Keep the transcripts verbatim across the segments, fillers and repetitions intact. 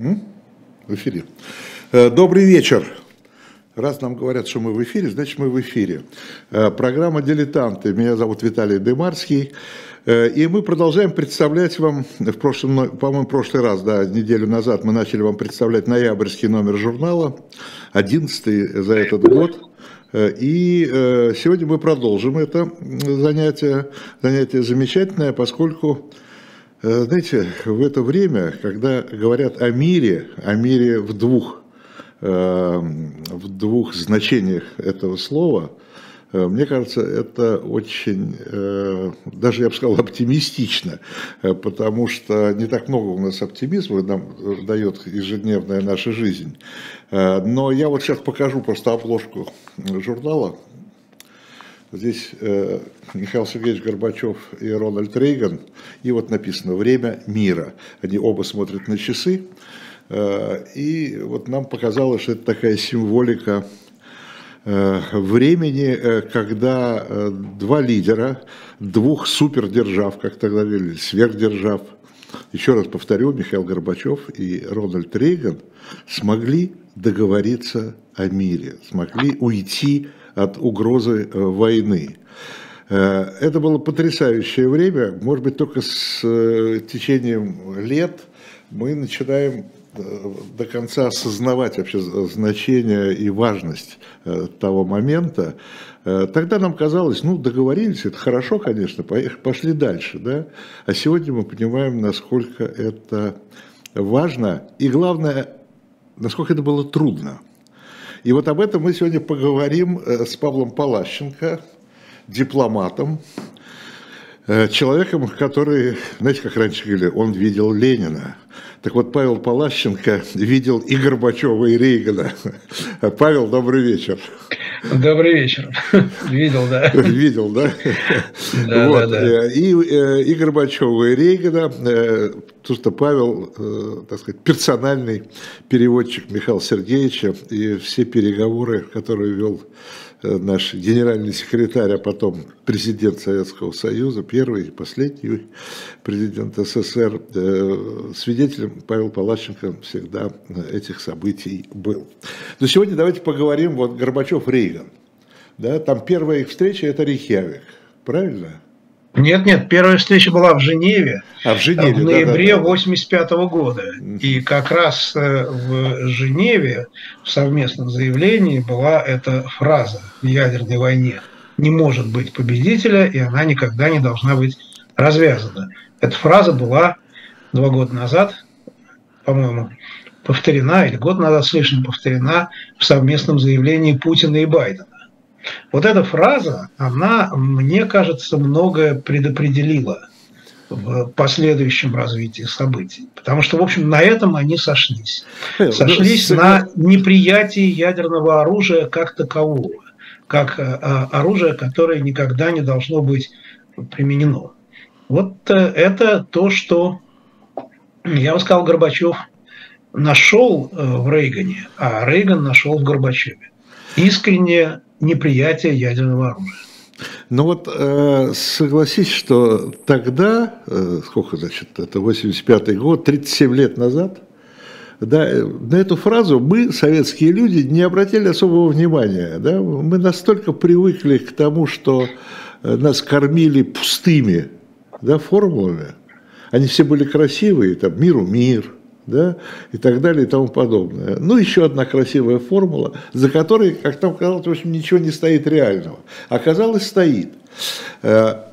М? В эфире. Добрый вечер. Раз нам говорят, что мы в эфире, значит мы в эфире. Программа «Дилетанты». Меня зовут Виталий Дымарский. И мы продолжаем представлять вам, в прошлом, по-моему, в прошлый раз, да, неделю назад мы начали вам представлять ноябрьский номер журнала, одиннадцатый за этот год. И сегодня мы продолжим это занятие. Занятие замечательное, поскольку, знаете, в это время, когда говорят о мире, о мире в двух, в двух значениях этого слова, мне кажется, это очень, даже я бы сказал, оптимистично, потому что не так много у нас оптимизма нам дает ежедневная наша жизнь. Но я вот сейчас покажу просто обложку журнала. Здесь Михаил Сергеевич Горбачев и Рональд Рейган, и вот написано «Время мира». Они оба смотрят на часы, и вот нам показалось, что это такая символика времени, когда два лидера, двух супердержав, как тогда говорили, сверхдержав, еще раз повторю, Михаил Горбачев и Рональд Рейган смогли договориться о мире, смогли уйти от угрозы войны. Это было потрясающее время, может быть, только с течением лет мы начинаем до конца осознавать вообще значение и важность того момента. Тогда нам казалось, ну, договорились, это хорошо, конечно, пошли дальше, да? А сегодня мы понимаем, насколько это важно и, главное, насколько это было трудно. И вот об этом мы сегодня поговорим с Павлом Палажченко, дипломатом, человеком, который, знаете, как раньше говорили, он видел Ленина. Так вот, Павел Палажченко видел и Горбачева, и Рейгана. Павел, добрый вечер. Добрый вечер. Видел, да. Видел, да? Да, вот. Да, да. И, и Горбачева, и Рейгана, потому что Павел, так сказать, персональный переводчик Михаила Сергеевича, и все переговоры, которые вел наш генеральный секретарь, а потом президент Советского Союза, первый и последний президент СССР, свидетелем Павел Палажченко всегда этих событий был. Но сегодня давайте поговорим, вот Горбачев-Рейган, да, там первая их встреча это Рейкьявик, правильно? Нет, нет, первая встреча была в Женеве, а, в, Женеве, в ноябре тысяча девятьсот восемьдесят пятого года. И как раз в Женеве в совместном заявлении была эта фраза в ядерной войне «Не может быть победителя, и она никогда не должна быть развязана». Эта фраза была два года назад, по-моему, повторена, или год назад с лишним повторена в совместном заявлении Путина и Байдена. Вот эта фраза, она, мне кажется, многое предопределила в последующем развитии событий. Потому что, в общем, на этом они сошлись. Сошлись на неприятии ядерного оружия как такового, как оружия, которое никогда не должно быть применено. Вот это то, что, я бы сказал, Горбачев нашел в Рейгане, а Рейган нашел в Горбачеве. Искренне неприятие ядерного оружия. Ну вот э, согласись, что тогда, э, сколько, значит, это восемьдесят пятый год, тридцать семь лет назад, да, на эту фразу мы, советские люди, не обратили особого внимания. Да? Мы настолько привыкли к тому, что нас кормили пустыми, да, формулами. Они все были красивые, там, миру мир. Да, и так далее, и тому подобное. Ну, еще одна красивая формула, за которой, как там казалось, в общем, ничего не стоит реального. Оказалось, стоит. А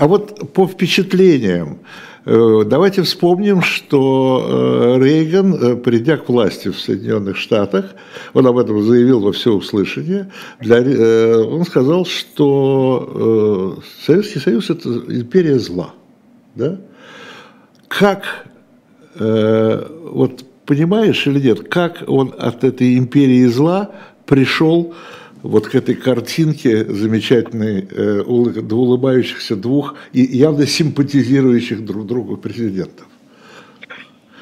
вот по впечатлениям, давайте вспомним, что Рейган, придя к власти в Соединенных Штатах, он об этом заявил во всеуслышание, для, он сказал, что Советский Союз – это империя зла. Да? Как... Вот понимаешь или нет, как он от этой империи зла пришел вот к этой картинке замечательной э, улыбающихся двух и явно симпатизирующих друг другу президентов?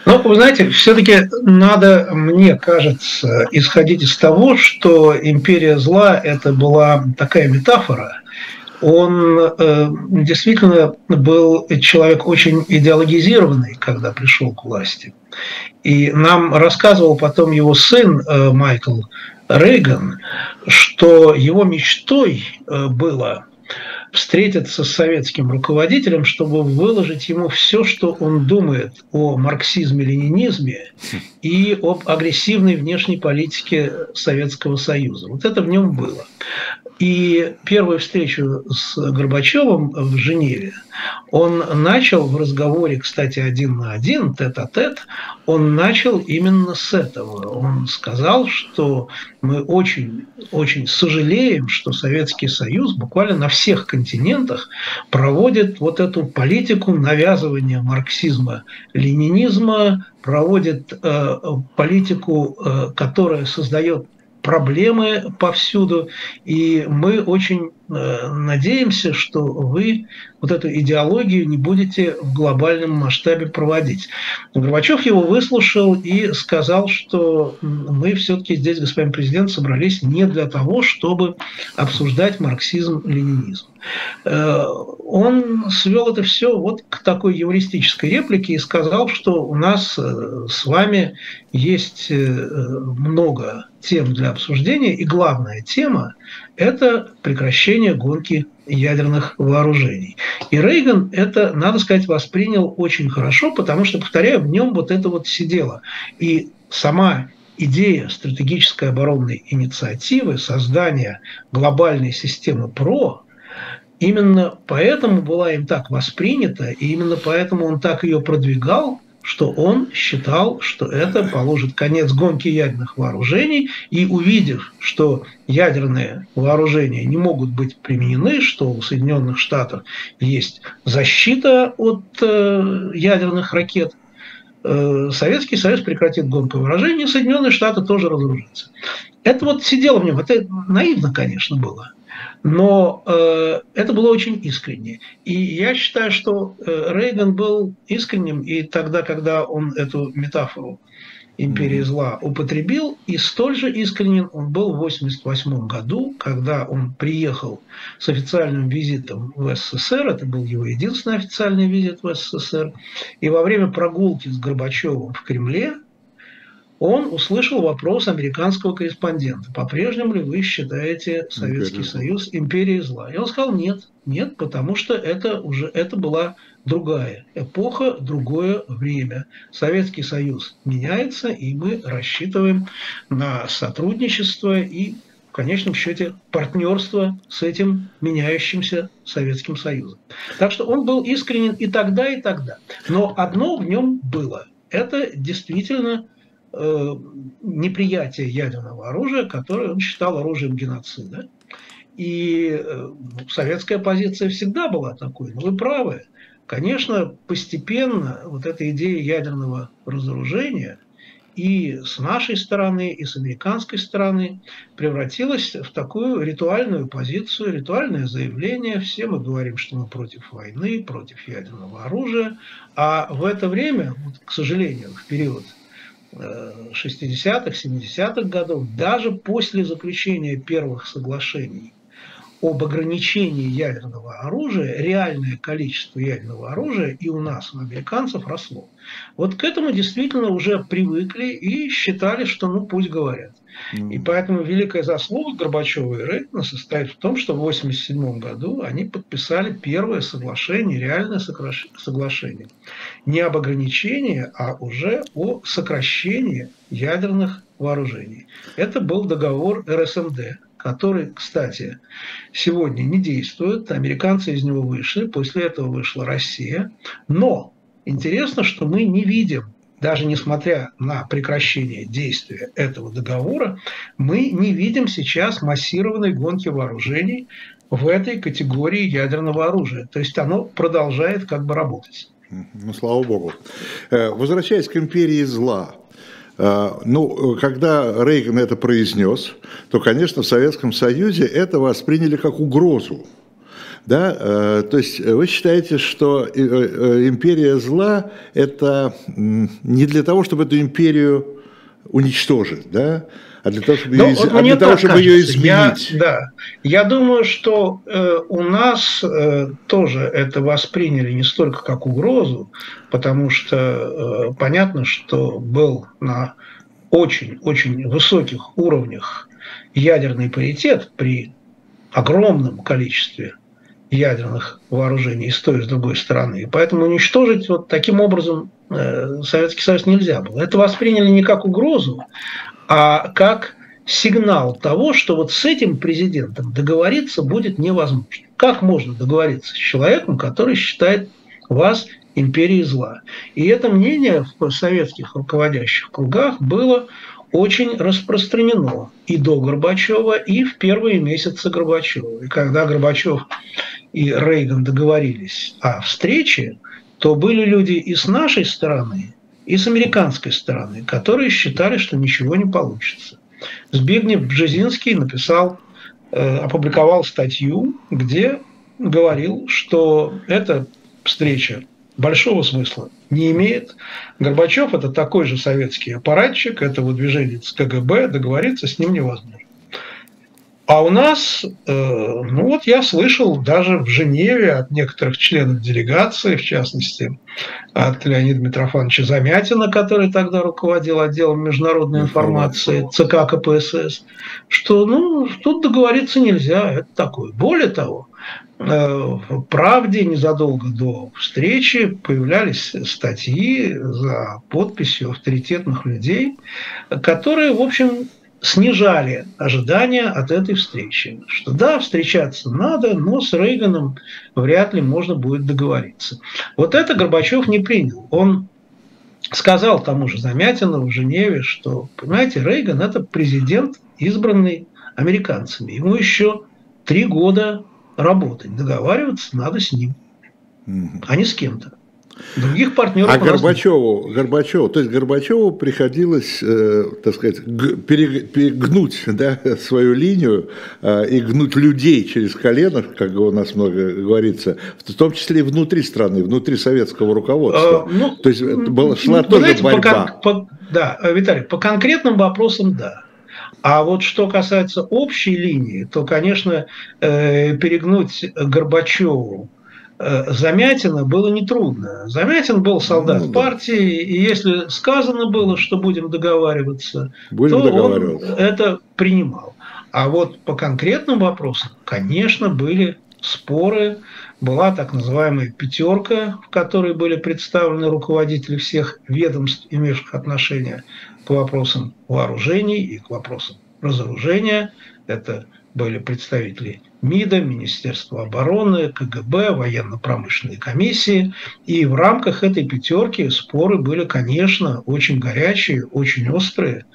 Ну, вы знаете, все-таки надо, мне кажется, исходить из того, что империя зла – это была такая метафора. Он э, действительно был человек очень идеологизированный, когда пришел к власти. И нам рассказывал потом его сын Майкл Рейган, что его мечтой было встретиться с советским руководителем, чтобы выложить ему все, что он думает о марксизме-ленинизме и об агрессивной внешней политике Советского Союза. Вот это в нем было. И первую встречу с Горбачевым в Женеве он начал в разговоре, кстати, один на один, тет-а-тет, он начал именно с этого. Он сказал, что мы очень, очень сожалеем, что Советский Союз буквально на всех континентах проводит вот эту политику навязывания марксизма, ленинизма, проводит э, политику, э, которая создает проблемы повсюду, и мы очень э, надеемся, что вы вот эту идеологию не будете в глобальном масштабе проводить. Горбачев его выслушал и сказал, что мы все-таки здесь, господин президент, собрались не для того, чтобы обсуждать марксизм-ленинизм. Э, он свел это все вот к такой юмористической реплике и сказал, что у нас э, с вами есть э, много тем для обсуждения, и главная тема – это прекращение гонки ядерных вооружений. И Рейган это, надо сказать, воспринял очень хорошо, потому что, повторяю, в нем вот это вот сидело. И сама идея стратегической оборонной инициативы, создания глобальной системы ПРО, именно поэтому была им так воспринята, и именно поэтому он так ее продвигал, что он считал, что это положит конец гонке ядерных вооружений, и увидев, что ядерные вооружения не могут быть применены, что у Соединенных Штатов есть защита от э, ядерных ракет, э, Советский Союз прекратит гонку вооружений, и Соединенные Штаты тоже разоружатся. Это вот сидело в нем, это наивно, конечно, было. Но э, это было очень искренне. И я считаю, что э, Рейган был искренним, и тогда, когда он эту метафору империи зла употребил, и столь же искренен он был в тысяча девятьсот восемьдесят восьмом году, когда он приехал с официальным визитом в СССР, это был его единственный официальный визит в СССР, и во время прогулки с Горбачевым в Кремле он услышал вопрос американского корреспондента: по-прежнему ли вы считаете Советский Союз империей зла? И он сказал: нет, нет, потому что это уже это была другая эпоха, другое время. Советский Союз меняется, и мы рассчитываем на сотрудничество и, в конечном счете, партнерство с этим меняющимся Советским Союзом. Так что он был искренен и тогда, и тогда. Но одно в нем было. Это действительно неприятие ядерного оружия, которое он считал оружием геноцида. И советская позиция всегда была такой. Но вы правы. Конечно, постепенно вот эта идея ядерного разоружения и с нашей стороны, и с американской стороны превратилась в такую ритуальную позицию, ритуальное заявление. Все мы говорим, что мы против войны, против ядерного оружия. А в это время, вот, к сожалению, в период шестидесятых, семидесятых годов, даже после заключения первых соглашений об ограничении ядерного оружия, реальное количество ядерного оружия и у нас, у американцев, росло. Вот к этому действительно уже привыкли и считали, что ну пусть говорят. Mm-hmm. И поэтому великая заслуга Горбачева и Рейгана состоит в том, что в тысяча девятьсот восемьдесят седьмом году они подписали первое соглашение, реальное соглашение. Не об ограничении, а уже о сокращении ядерных вооружений. Это был договор эр эс эм дэ, который, кстати, сегодня не действует. Американцы из него вышли, после этого вышла Россия. Но интересно, что мы не видим, даже несмотря на прекращение действия этого договора, мы не видим сейчас массированной гонки вооружений в этой категории ядерного оружия. То есть оно продолжает как бы работать. Ну, слава богу. Возвращаясь к империи зла. Ну, когда Рейган это произнес, то, конечно, в Советском Союзе это восприняли как угрозу. Да? То есть вы считаете, что империя зла – это не для того, чтобы эту империю уничтожить, да? А для того, чтобы, ну, ее, вот а для того, чтобы ее изменить. Я, да. Я думаю, что э, у нас э, тоже это восприняли не столько как угрозу, потому что э, понятно, что был на очень-очень высоких уровнях ядерный паритет при огромном количестве ядерных вооружений и с той, и с другой стороны. И поэтому уничтожить вот таким образом э, Советский Союз нельзя было. Это восприняли не как угрозу, а как сигнал того, что вот с этим президентом договориться будет невозможно. Как можно договориться с человеком, который считает вас империей зла? И это мнение в советских руководящих кругах было очень распространено и до Горбачева, и в первые месяцы Горбачева. И когда Горбачев и Рейган договорились о встрече, то были люди и с нашей стороны, и с американской стороны, которые считали, что ничего не получится. Збигнев Бжезинский написал, э, опубликовал статью, где говорил, что эта встреча большого смысла не имеет. Горбачев – это такой же советский аппаратчик, это выдвиженец КГБ, договориться с ним невозможно. А у нас, э, ну вот я слышал даже в Женеве от некоторых членов делегации, в частности, от Леонида Митрофановича Замятина, который тогда руководил отделом международной информации ЦК КПСС, что ну, тут договориться нельзя, это такое. Более того, э, в «Правде» незадолго до встречи появлялись статьи за подписью авторитетных людей, которые, в общем, снижали ожидания от этой встречи. Что да, встречаться надо, но с Рейганом вряд ли можно будет договориться. Вот это Горбачев не принял. Он сказал тому же Замятину в Женеве, что, понимаете, Рейган – это президент, избранный американцами. Ему еще три года работать. Договариваться надо с ним, а не с кем-то. Других партнеров. А Горбачеву, Горбачеву, то есть Горбачеву приходилось, э, так сказать, перегнуть, да, свою линию э, и гнуть людей через колено, как у нас много говорится, в том числе и внутри страны, внутри советского руководства. А, ну, то есть была, шла ну, тоже знаете, борьба. По, по, да, Виталий, по конкретным вопросам, да. А вот что касается общей линии, то, конечно, э, перегнуть Горбачеву Замятина было нетрудно. Замятин был солдат ну, да. партии, и если сказано было, что будем договариваться, будем то договариваться. Он это принимал. А вот по конкретным вопросам, конечно, были споры. Была так называемая пятерка, в которой были представлены руководители всех ведомств, имевших отношение к вопросам вооружений и к вопросам разоружения. Это были представители МИДа, Министерства обороны, КГБ, военно-промышленной комиссии. И в рамках этой пятерки споры были, конечно, очень горячие, очень острые.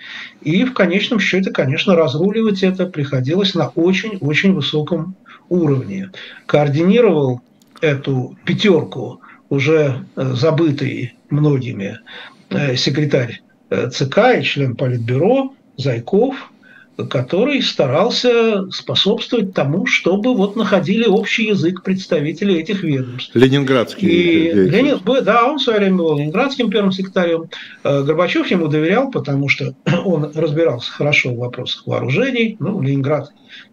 И в конечном счете, конечно, разруливать это приходилось на очень-очень высоком уровне. Координировал эту пятерку уже забытый многими секретарь ЦК и член Политбюро Зайков, который старался способствовать тому, чтобы вот находили общий язык представители этих ведомств. Ленинградский. И Ленин, да, он в свое время был ленинградским первым секретарем. Горбачев ему доверял, потому что он разбирался хорошо в вопросах вооружений. Ну, Ленинград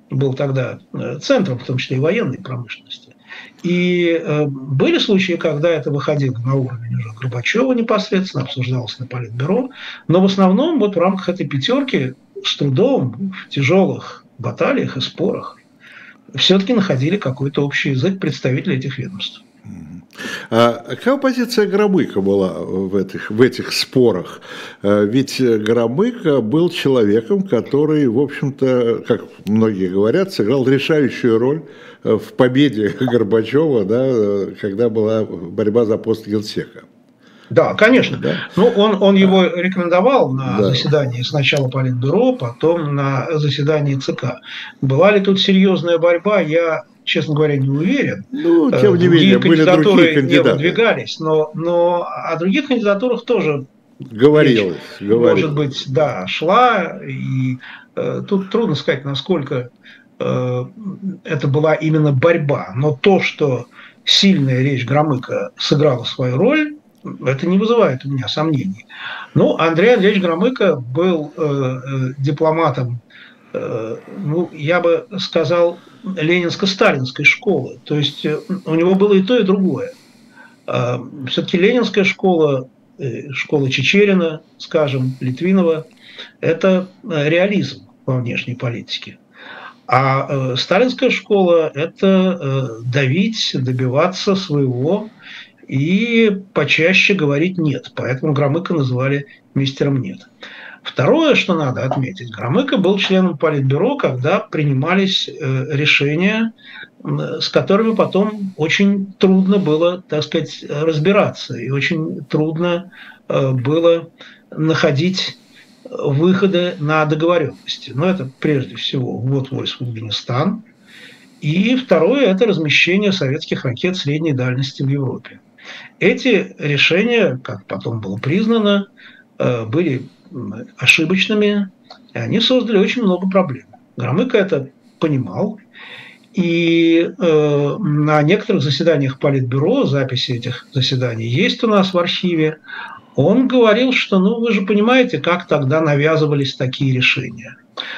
был тогда центром, в том числе и военной промышленности. И э, были случаи, когда это выходило на уровень уже Горбачева непосредственно, обсуждалось на Политбюро, но в основном вот в рамках этой пятерки с трудом, в тяжелых баталиях и спорах все-таки находили какой-то общий язык представители этих ведомств. А какая позиция Громыко была в этих, в этих спорах? Ведь Громыко был человеком, который, в общем-то, как многие говорят, сыграл решающую роль в победе Горбачева, да, когда была борьба за пост генсека. Да, конечно. Да. Ну, он, он его рекомендовал на да. заседании сначала Политбюро, потом на заседании ЦК. Была ли тут серьезная борьба, я, честно говоря, не уверен. Ну, тем не менее, были другие кандидаты. Не выдвигались, но, но о других кандидатурах тоже говорилось. Речь, говорилось. Может быть, да, шла. И э, тут трудно сказать, насколько э, это была именно борьба. Но то, что сильная речь Громыко сыграла свою роль, это не вызывает у меня сомнений. Ну, Андрей Андреевич Громыко был э, дипломатом, э, ну, я бы сказал, ленинско-сталинской школы. То есть э, у него было и то, и другое. Э, все-таки ленинская школа, э, школа Чичерина, скажем, Литвинова, это реализм во внешней политике. А э, сталинская школа – это э, давить, добиваться своего и почаще говорить «нет». Поэтому Громыко называли мистером «нет». Второе, что надо отметить, Громыко был членом Политбюро, когда принимались э, решения, э, с которыми потом очень трудно было, так сказать, разбираться. И очень трудно э, было находить выходы на договоренности. Но это прежде всего ввод войск в Афганистан. И второе – это размещение советских ракет средней дальности в Европе. Эти решения, как потом было признано, были ошибочными. И они создали очень много проблем. Громыко это понимал. И э, на некоторых заседаниях Политбюро, записи этих заседаний есть у нас в архиве, он говорил, что, ну, вы же понимаете, как тогда навязывались такие решения.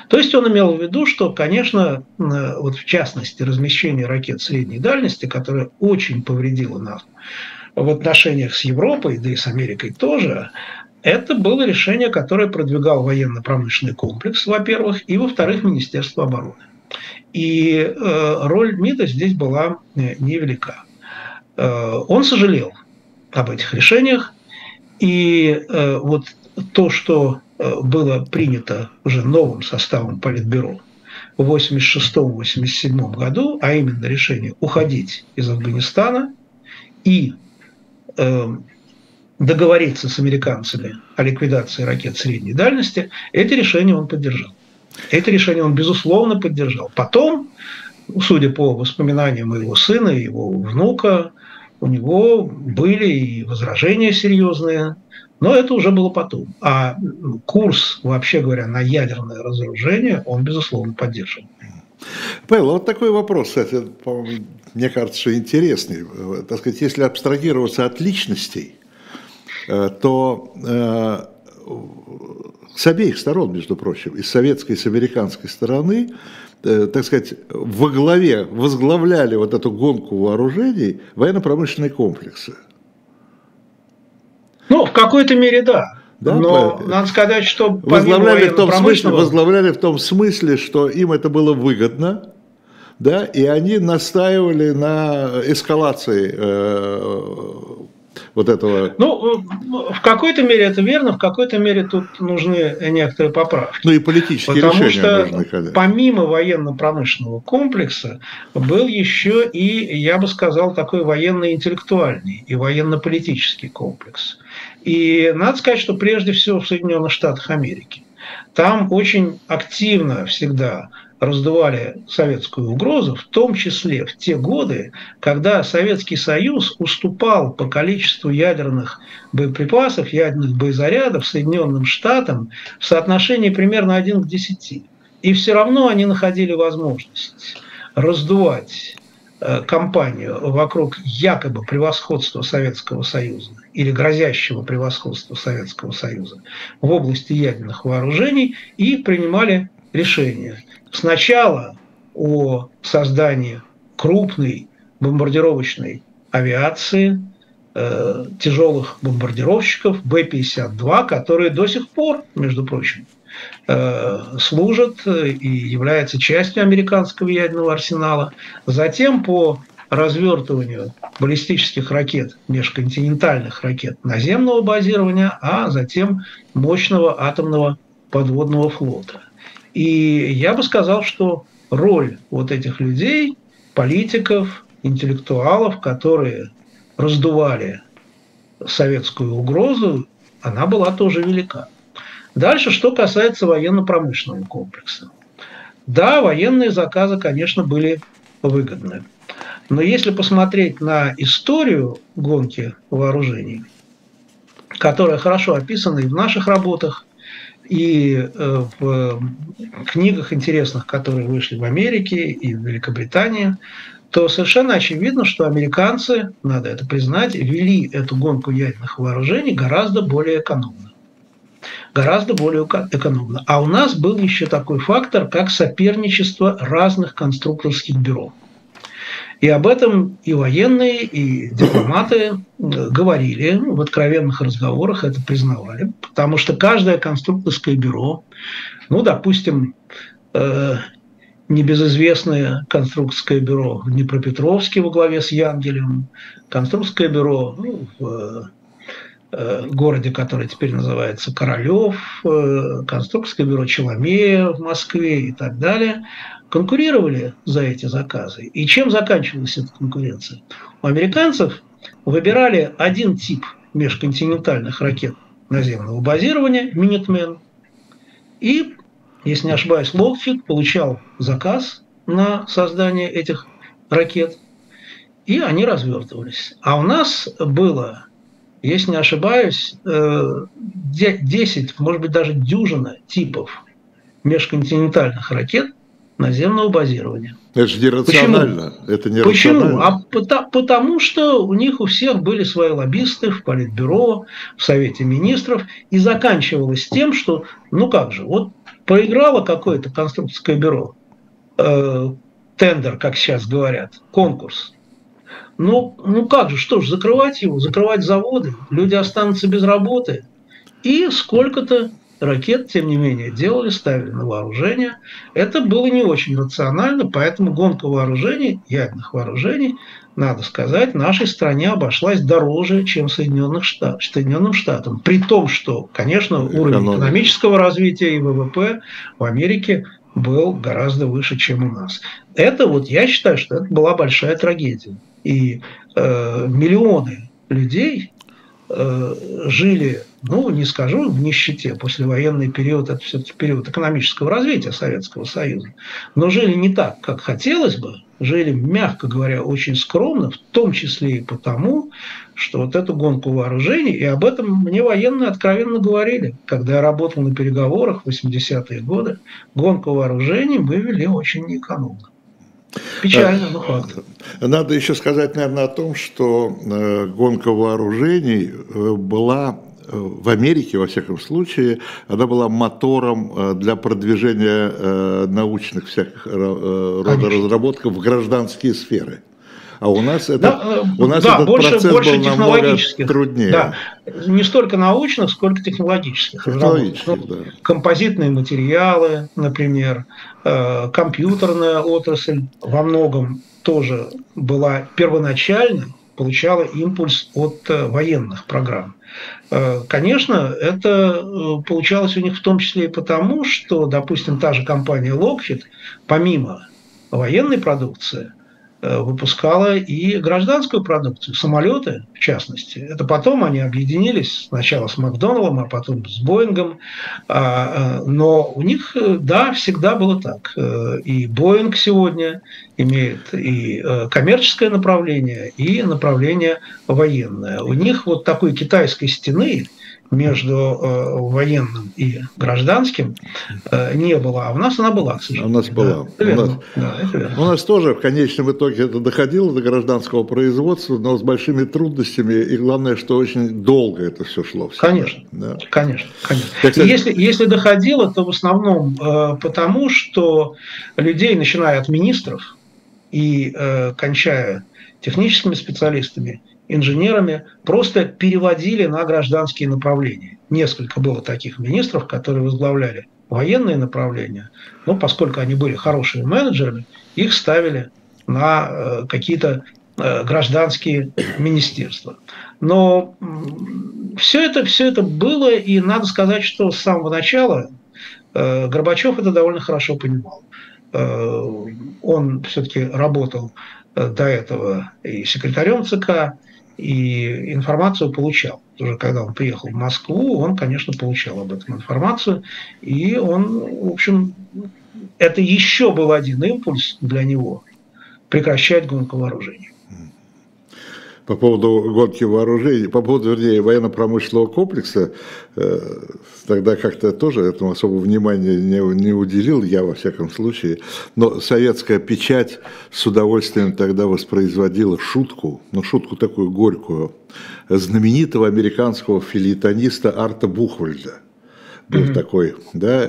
То есть он имел в виду, что, конечно, вот в частности, размещение ракет средней дальности, которое очень повредило нас в отношениях с Европой, да и с Америкой тоже, это было решение, которое продвигал военно-промышленный комплекс, во-первых, и, во-вторых, Министерство обороны. И э, роль МИДа здесь была невелика. Э, он сожалел об этих решениях. И э, вот то, что э, было принято уже новым составом Политбюро в восемьдесят шестом — восемьдесят седьмом году, а именно решение уходить из Афганистана и э, договориться с американцами о ликвидации ракет средней дальности, это решение он поддержал. Это решение он, безусловно, поддержал. Потом, судя по воспоминаниям его сына и его внука, у него были и возражения серьезные, но это уже было потом. А курс, вообще говоря, на ядерное разоружение он, безусловно, поддерживал. Павел, вот такой вопрос, кстати, мне кажется, что интересный. Так сказать, если абстрагироваться от личностей, то с обеих сторон, между прочим, и с советской, и с американской стороны, так сказать, во главе возглавляли вот эту гонку вооружений военно-промышленные комплексы. Ну, в какой-то мере, да. Да, но правильно. Надо сказать, что возглавляли в том смысле, возглавляли в том смысле, что им это было выгодно, да, и они настаивали на эскалации э- вот этого. Ну, в какой-то мере это верно, в какой-то мере тут нужны некоторые поправки. Ну и политические потому решения. Потому что нужны, конечно, помимо военно-промышленного комплекса был еще и, я бы сказал, такой военно-интеллектуальный и военно-политический комплекс. И надо сказать, что прежде всего в Соединенных Штатах Америки. Там очень активно всегда раздували советскую угрозу, в том числе в те годы, когда Советский Союз уступал по количеству ядерных боеприпасов, ядерных боезарядов Соединенным Штатам в соотношении примерно один к десяти. И все равно они находили возможность раздувать кампанию вокруг якобы превосходства Советского Союза или грозящего превосходства Советского Союза в области ядерных вооружений и принимали решения. Сначала о создании крупной бомбардировочной авиации, э, тяжелых бомбардировщиков Бэ пятьдесят два, которые до сих пор, между прочим, э, служат и являются частью американского ядерного арсенала. Затем по развертыванию баллистических ракет, межконтинентальных ракет наземного базирования, а затем мощного атомного подводного флота. И я бы сказал, что роль вот этих людей, политиков, интеллектуалов, которые раздували советскую угрозу, она была тоже велика. Дальше, что касается военно-промышленного комплекса. Да, военные заказы, конечно, были выгодны. Но если посмотреть на историю гонки вооружений, которая хорошо описана и в наших работах, И в книгах интересных, которые вышли в Америке и в Великобритании, то совершенно очевидно, что американцы, надо это признать, вели эту гонку ядерных вооружений гораздо более экономно. Гораздо более экономно. А у нас был еще такой фактор, как соперничество разных конструкторских бюро. И об этом и военные, и дипломаты говорили в откровенных разговорах, это признавали. Потому что каждое конструкторское бюро, ну, допустим, э, небезызвестное конструкторское бюро в Днепропетровске во главе с Янгелем, конструкторское бюро ну, в э, городе, который теперь называется Королёв, э, конструкторское бюро Челомея в Москве и так далее – конкурировали за эти заказы. И чем заканчивалась эта конкуренция? У американцев выбирали один тип межконтинентальных ракет наземного базирования, Минитмен, и, если не ошибаюсь, Локхид получал заказ на создание этих ракет, и они развертывались. А у нас было, если не ошибаюсь, десять, может быть, даже дюжина типов межконтинентальных ракет наземного базирования. Это же нерационально. Почему? Это нерационально. Почему? А потому, потому что у них у всех были свои лоббисты в Политбюро, в Совете Министров, и заканчивалось тем, что, ну как же, вот проиграло какое-то конструкторское бюро, э, тендер, как сейчас говорят, конкурс. Ну, ну как же, что ж, закрывать его, закрывать заводы, люди останутся без работы. И сколько-то ракет, тем не менее, делали, ставили на вооружение. Это было не очень рационально, поэтому гонка вооружений, ядерных вооружений, надо сказать, нашей стране обошлась дороже, чем Соединенных Штат, Соединенным Штатам. При том, что, конечно, уровень Экономия. экономического развития и ВВП в Америке был гораздо выше, чем у нас. Это вот, я считаю, что это была большая трагедия. И э, миллионы людей жили, ну, не скажу, в нищете, послевоенный период, это все-таки период экономического развития Советского Союза, но жили не так, как хотелось бы, жили, мягко говоря, очень скромно, в том числе и потому, что вот эту гонку вооружений, и об этом мне военные откровенно говорили, когда я работал на переговорах в восьмидесятые годы, гонку вооружений мы вели очень неэкономно. Печально, но факт. Надо еще сказать, наверное, о том, что гонка вооружений была в Америке, во всяком случае, она была мотором для продвижения научных всяких рода разработок в гражданские сферы. А у нас, это, да, у нас да, этот больше, процесс больше был намного труднее. Да. Не столько научных, сколько технологических. технологических да. Композитные материалы, например, компьютерная отрасль во многом тоже была первоначально, получала импульс от военных программ. Конечно, это получалось у них в том числе и потому, что, допустим, та же компания Lockheed, помимо военной продукции, выпускала и гражданскую продукцию, самолеты в частности. Это потом они объединились сначала с Макдоналдом, а потом с Боингом. Но у них, да, всегда было так. И Боинг сегодня имеет и коммерческое направление, и направление военное. У них вот такой китайской стены между э, военным и гражданским э, не было, а у нас она была, к сожалению. У нас была. Да, у, нас, да, у нас тоже в конечном итоге это доходило до гражданского производства, но с большими трудностями, и главное, что очень долго это все шло. Всегда. Конечно, да. конечно, конечно. Так, кстати, если, если доходило, то в основном э, потому, что людей, начиная от министров и э, кончая техническими специалистами, инженерами, просто переводили на гражданские направления. Несколько было таких министров, которые возглавляли военные направления, но поскольку они были хорошими менеджерами, их ставили на какие-то гражданские министерства. Но все это, все это было, и надо сказать, что с самого начала Горбачев это довольно хорошо понимал. Он все-таки работал до этого и секретарем ЦК, и информацию получал. Уже когда он приехал в Москву, он, конечно, получал об этом информацию. И он, в общем, это еще был один импульс для него – прекращать гонку вооружений. по поводу гонки вооружений, по поводу, вернее, военно-промышленного комплекса, тогда как-то тоже этому особо внимания не, не уделил, я во всяком случае. Но советская печать с удовольствием тогда воспроизводила шутку, ну шутку такую горькую, знаменитого американского фельетониста Арта Бухвальда. Был mm-hmm. такой, да,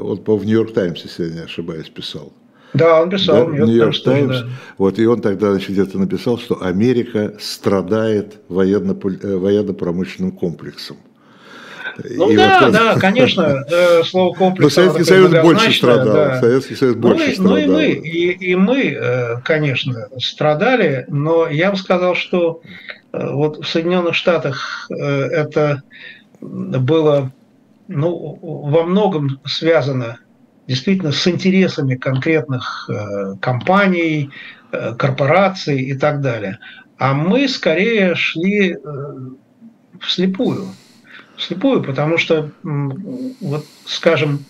он, по в Нью-Йорк Таймс, если я не ошибаюсь, писал. Да, он писал. Да, Нью-Йорк Таймс. Да. Вот, и он тогда, значит, где-то написал, что Америка страдает военно-промышленным комплексом. Ну и да, вот он... да, конечно, слово комплекс. Но Советский Союз больше страдал. Да. Советский Союз больше ну, страдал. Ну и мы, и, и мы, конечно, страдали, но я бы сказал, что вот в Соединенных Штатах это было, ну, во многом связано действительно с интересами конкретных э, компаний, э, корпораций и так далее. А мы скорее шли э, вслепую. Вслепую, потому что, э, вот, скажем,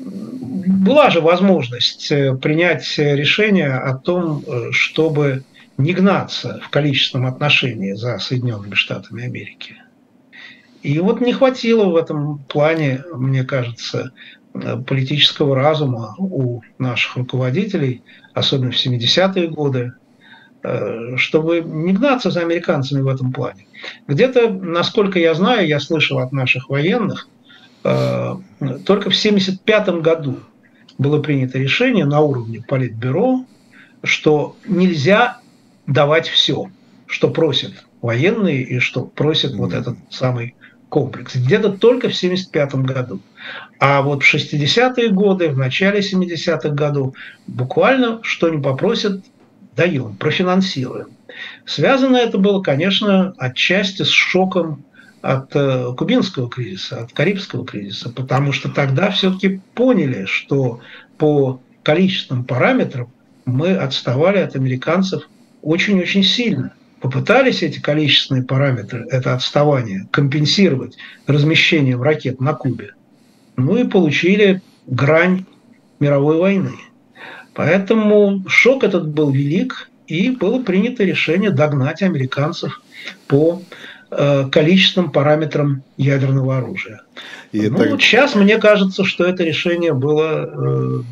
была же возможность принять решение о том, чтобы не гнаться в количественном отношении за Соединенными Штатами Америки. И вот не хватило в этом плане, мне кажется, политического разума у наших руководителей, особенно в семидесятые годы, чтобы не гнаться за американцами в этом плане. Где-то, насколько я знаю, я слышал от наших военных, только в семьдесят пятом году было принято решение на уровне Политбюро, что нельзя давать все, что просят военные и что просят mm-hmm. вот этот самый комплекс. Где-то только в семьдесят пятом году. А вот в шестидесятые годы, в начале семидесятых годов буквально что ни попросят, даем, профинансируем. Связано это было, конечно, отчасти с шоком от кубинского кризиса, от карибского кризиса, потому что тогда все-таки поняли, что по количественным параметрам мы отставали от американцев очень-очень сильно. Попытались эти количественные параметры, это отставание, компенсировать размещением ракет на Кубе. Ну и получили грань мировой войны. Поэтому шок этот был велик, и было принято решение догнать американцев по э, количественным параметрам ядерного оружия. И ну, так... вот сейчас мне кажется, что это решение было... Э,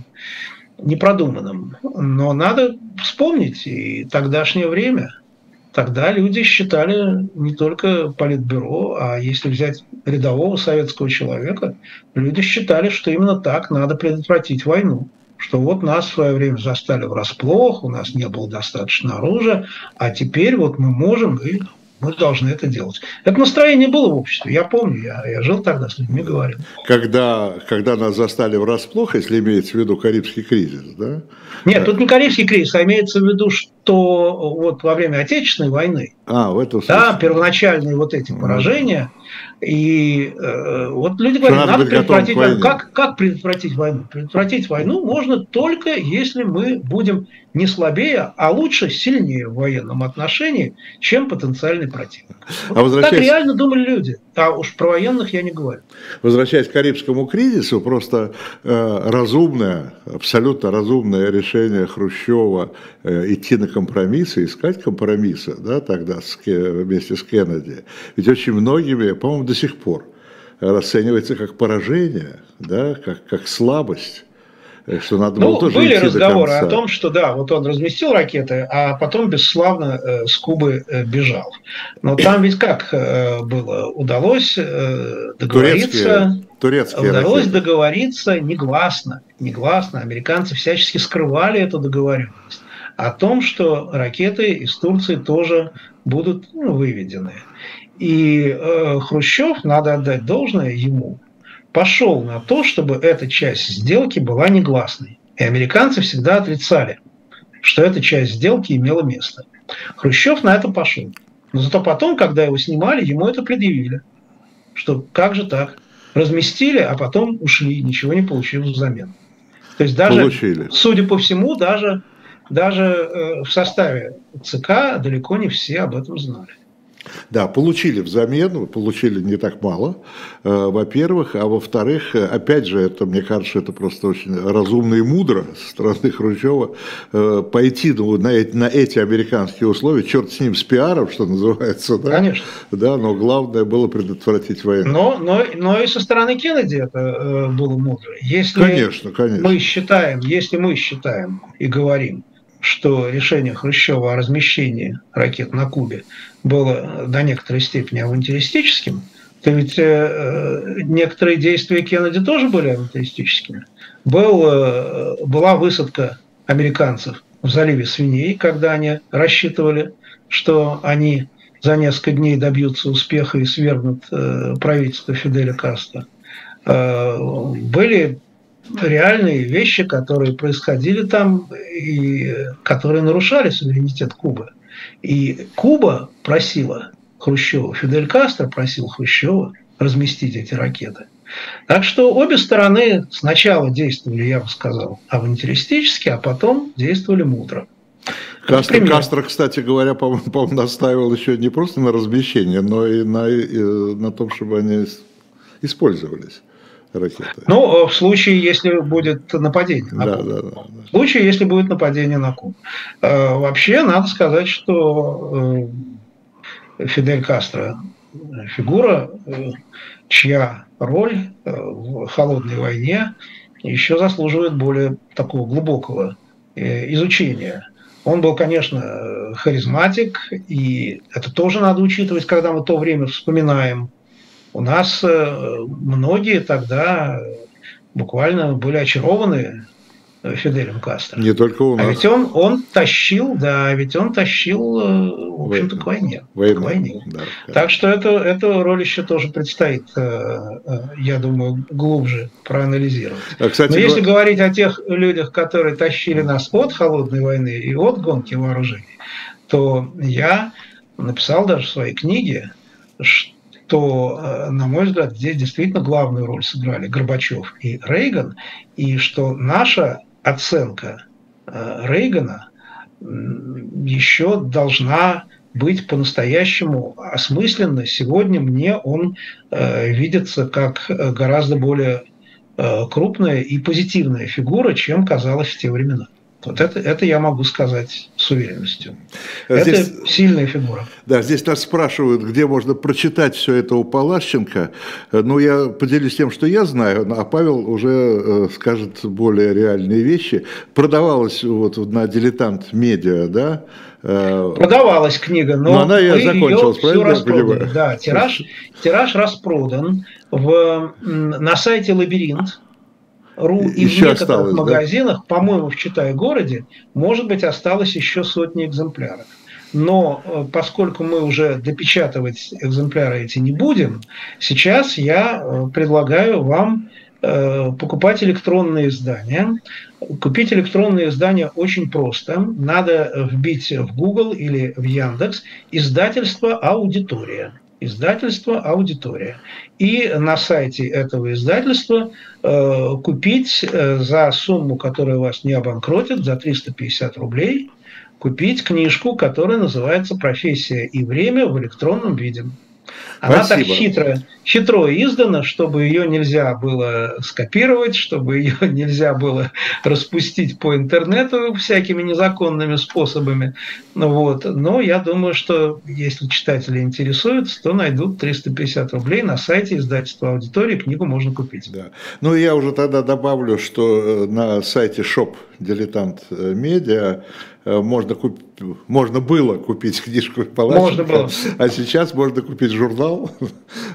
непродуманным. Но надо вспомнить и тогдашнее время. Тогда люди считали не только Политбюро, а если взять рядового советского человека, люди считали, что именно так надо предотвратить войну. Что вот нас в свое время застали врасплох, у нас не было достаточно оружия, а теперь вот мы можем и мы должны это делать. Это настроение было в обществе, я помню, я, я жил тогда с людьми, говорил. Когда, когда нас застали врасплох, если имеется в виду Карибский кризис, да? Нет, тут не Карибский кризис, а имеется в виду, что вот во время Отечественной войны, а, в этом смысле, да, первоначальные вот эти поражения, mm-hmm. и э, вот люди говорят, надо предотвратить войну. Как, как предотвратить войну? Предотвратить войну можно только, если мы будем не слабее, а лучше сильнее в военном отношении, чем потенциальный противник. Вот а возвращаясь... Так реально думали люди. А уж про военных я не говорю. Возвращаясь к Карибскому кризису, просто э, разумное, абсолютно разумное решение Хрущева э, идти на компромиссы, искать компромисса, да, тогда с, вместе с Кеннеди. Ведь очень многими, по-моему, до сих пор расценивается как поражение, да, как, как слабость. Что надо было ну, тоже были разговоры о том, что да, вот он разместил ракеты, а потом бесславно э, с Кубы э, бежал. Но там ведь как э, было? Удалось э, договориться, турецкие, турецкие удалось ракеты. договориться негласно, негласно. Американцы всячески скрывали эту договоренность о том, что ракеты из Турции тоже будут ну, выведены. И э, Хрущев, надо отдать должное ему, пошел на то, чтобы эта часть сделки была негласной. И американцы всегда отрицали, что эта часть сделки имела место. Хрущев на это пошел. Но зато потом, когда его снимали, ему это предъявили. Что как же так? Разместили, а потом ушли, ничего не получилось взамен. То есть даже, получили. Судя по всему, даже, даже в составе ЦК далеко не все об этом знали. Да, получили взамен, получили не так мало, э, во-первых, а во-вторых, опять же, это, мне кажется, это просто очень разумно и мудро со стороны Хрущева э, пойти ну, на, эти, на эти американские условия, черт с ним, с пиаром, что называется, да? Конечно. Да, но главное было предотвратить войну. Но, но, но и со стороны Кеннеди это э, было мудро. Если конечно, конечно. Мы считаем, если мы считаем и говорим, что решение Хрущева о размещении ракет на Кубе было до некоторой степени авантюристическим, то ведь э, некоторые действия Кеннеди тоже были авантюристическими. Был, э, была высадка американцев в заливе Свиней, когда они рассчитывали, что они за несколько дней добьются успеха и свергнут э, правительство Фиделя Кастро. Э, были реальные вещи, которые происходили там и которые нарушали суверенитет Кубы. И Куба просила Хрущева, Фидель Кастро просил Хрущева разместить эти ракеты. Так что обе стороны сначала действовали, я бы сказал, авантюристически, а потом действовали мудро. Кастро, Кастро, кстати говоря, по-моему, по настаивал еще не просто на размещение, но и на, и на том, чтобы они использовались. Ракеты. Ну, в случае, если будет нападение на да, Кубу. Да, да, да. В случае, если будет нападение на Кубу. Вообще, надо сказать, что Фидель Кастро – фигура, чья роль в холодной войне еще заслуживает более такого глубокого изучения. Он был, конечно, харизматик, и это тоже надо учитывать, когда мы то время вспоминаем. У нас многие тогда буквально были очарованы Фиделем Кастро. Не только у нас. А ведь он, он тащил, да, ведь он тащил, в общем-то, к войне. Войну. К войне. Да, да. Так что это, эту роль еще тоже предстоит, я думаю, глубже проанализировать. А, кстати, но если вы... говорить о тех людях, которые тащили нас от холодной войны и от гонки вооружений, то я написал даже в своей книге, что то, на мой взгляд, здесь действительно главную роль сыграли Горбачев и Рейган, и что наша оценка Рейгана еще должна быть по-настоящему осмысленной. Сегодня мне он видится как гораздо более крупная и позитивная фигура, чем казалось в те времена. Вот это, это я могу сказать с уверенностью. Здесь, это сильная фигура. Да, здесь нас спрашивают, где можно прочитать все это у Палажченко. Ну, я поделюсь тем, что я знаю, а Павел уже скажет более реальные вещи. Продавалось вот на «Дилетант Медиа», да? Продавалась книга, но, но она я закончилась, правильно? Да, тираж, тираж распродан в, на сайте «Лабиринт». ру и еще в некоторых осталось, магазинах, да? По-моему, в Читай-городе, может быть, осталось еще сотни экземпляров. Но поскольку мы уже допечатывать экземпляры эти не будем, сейчас я предлагаю вам покупать электронные издания. Купить электронные издания очень просто. Надо вбить в Google или в Яндекс «Издательство Аудитория». Издательство «Аудитория». И на сайте этого издательства э, купить э, за сумму, которая вас не обанкротит, за триста пятьдесят рублей, купить книжку, которая называется «Профессия и время» в электронном виде. Она Спасибо. Так хитро, хитро издана, чтобы ее нельзя было скопировать, чтобы ее нельзя было распустить по интернету всякими незаконными способами. Вот. Но я думаю, что если читатели интересуются, то найдут триста пятьдесят рублей на сайте издательства «Аудитория», книгу можно купить. Да. Ну, я уже тогда добавлю, что на сайте Shop Дилетант Медиа Можно, куп... можно было купить книжку Палажченко, а сейчас можно купить журнал,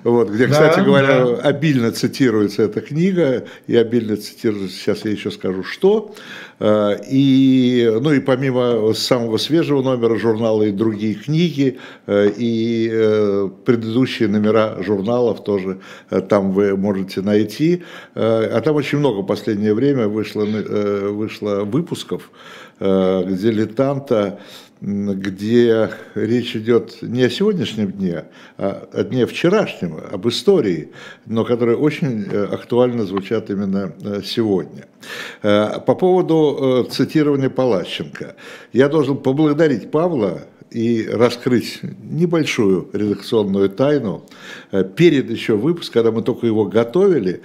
вот, где, да, кстати говоря, да. обильно цитируется эта книга, и обильно цитируется, сейчас я еще скажу, что. И, ну и помимо самого свежего номера журнала и другие книги, и предыдущие номера журналов тоже там вы можете найти. А там очень много в последнее время вышло, вышло выпусков «Дилетанта», где речь идет не о сегодняшнем дне, а о дне вчерашнем, об истории, но которые очень актуально звучат именно сегодня. По поводу цитирования Палажченко. Я должен поблагодарить Павла и раскрыть небольшую редакционную тайну. Перед еще выпуском, когда мы только его готовили,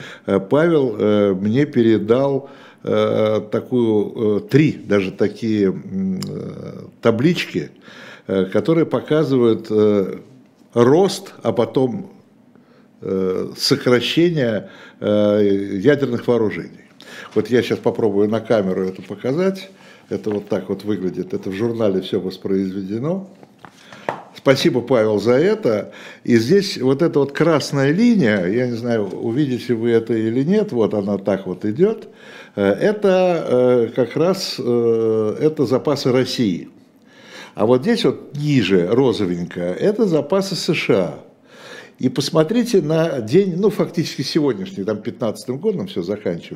Павел мне передал такую, три даже такие таблички, которые показывают рост, а потом сокращение ядерных вооружений. Вот я сейчас попробую на камеру это показать. Это вот так вот выглядит. Это в журнале все воспроизведено. Спасибо, Павел, за это. И здесь вот эта вот красная линия, я не знаю, увидите вы это или нет, вот она так вот идет. Это как раз это запасы России. А вот здесь вот ниже, розовенько, это запасы США. И посмотрите на день, ну, фактически сегодняшний, там, пятнадцатым годом все заканчивается.